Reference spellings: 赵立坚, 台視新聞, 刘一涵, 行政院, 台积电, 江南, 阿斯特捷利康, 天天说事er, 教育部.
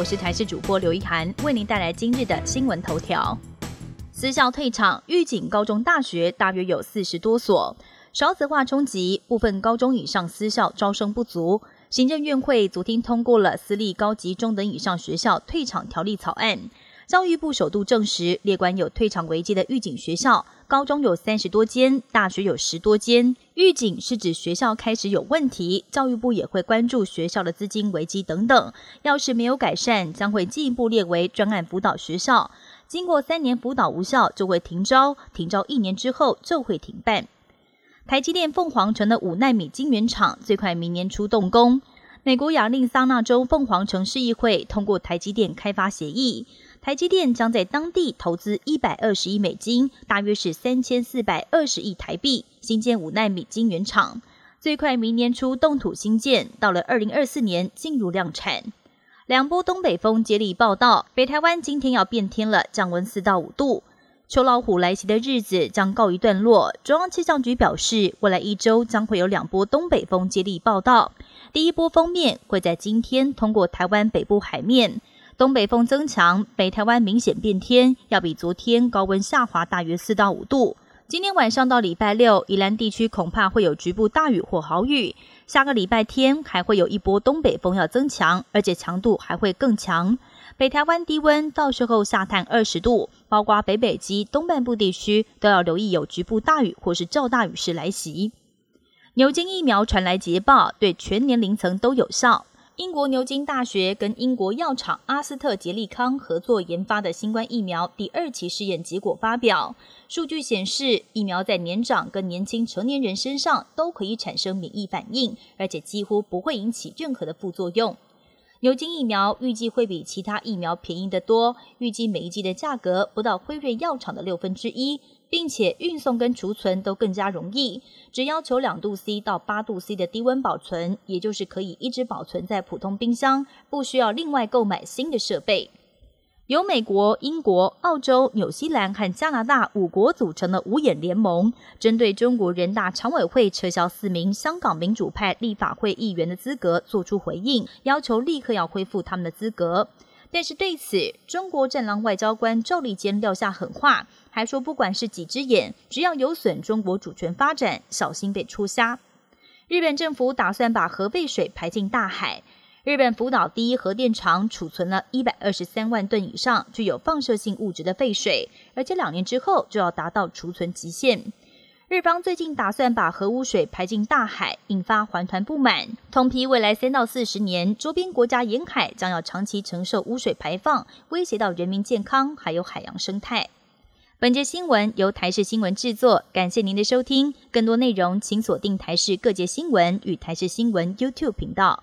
我是台视主播刘一涵，为您带来今日的新闻头条。私校退场，预警高中大学大约有40多所，少子化冲击，部分高中以上私校招生不足。行政院会昨天通过了私立高级中等以上学校退场条例草案，教育部首度证实列管有退场危机的预警学校，高中有30多间，大学有10多间。预警是指学校开始有问题，教育部也会关注学校的资金危机等等，要是没有改善，将会进一步列为专案辅导学校，经过3年辅导无效就会停招，停招1年之后就会停办。台积电凤凰城的5奈米晶圆厂最快明年初动工。美国亚利桑那州凤凰城市议会通过台积电开发协议，台积电将在当地投资120亿美金，大约是3420亿台币，新建5奈米晶圆厂，最快明年初动土兴建，到了2024年进入量产。两波东北风接力报道，北台湾今天要变天了，降温4到5度。秋老虎来袭的日子将告一段落，中央气象局表示，未来1周将会有2波东北风接力报道。第一波封面会在今天通过台湾北部海面。东北风增强，北台湾明显变天，要比昨天高温下滑大约4到5度。今天晚上到礼拜六，宜兰地区恐怕会有局部大雨或豪雨。下个礼拜天还会有一波东北风要增强，而且强度还会更强。北台湾低温到时候下探20度，包括北北基东半部地区都要留意有局部大雨或是较大雨势来袭。牛津疫苗传来捷报，对全年龄层都有效。英国牛津大学跟英国药厂阿斯特捷利康合作研发的新冠疫苗第2期试验结果发表，数据显示疫苗在年长跟年轻成年人身上都可以产生免疫反应，而且几乎不会引起任何的副作用。牛津疫苗预计会比其他疫苗便宜得多，预计每一剂的价格不到辉瑞药厂的1/6，并且运送跟储存都更加容易，只要求2°C 到8°C 的低温保存，也就是可以一直保存在普通冰箱，不需要另外购买新的设备。由美国、英国、澳洲、纽西兰和加拿大5国组成的五眼联盟，针对中国人大常委会撤销4名香港民主派立法会议员的资格做出回应，要求立刻要恢复他们的资格。但是对此，中国战狼外交官赵立坚撂下狠话，还说不管是几只眼，只要有损中国主权发展，小心被戳瞎。日本政府打算把核废水排进大海。日本福岛第一核电厂储存了123万吨以上具有放射性物质的废水，而且2年之后就要达到储存极限。日方最近打算把核污水排进大海，引发环团不满，痛批未来3到40年，周边国家沿海将要长期承受污水排放，威胁到人民健康还有海洋生态。本节新闻由台视新闻制作，感谢您的收听。更多内容请锁定台视各节新闻与台视新闻 YouTube 频道。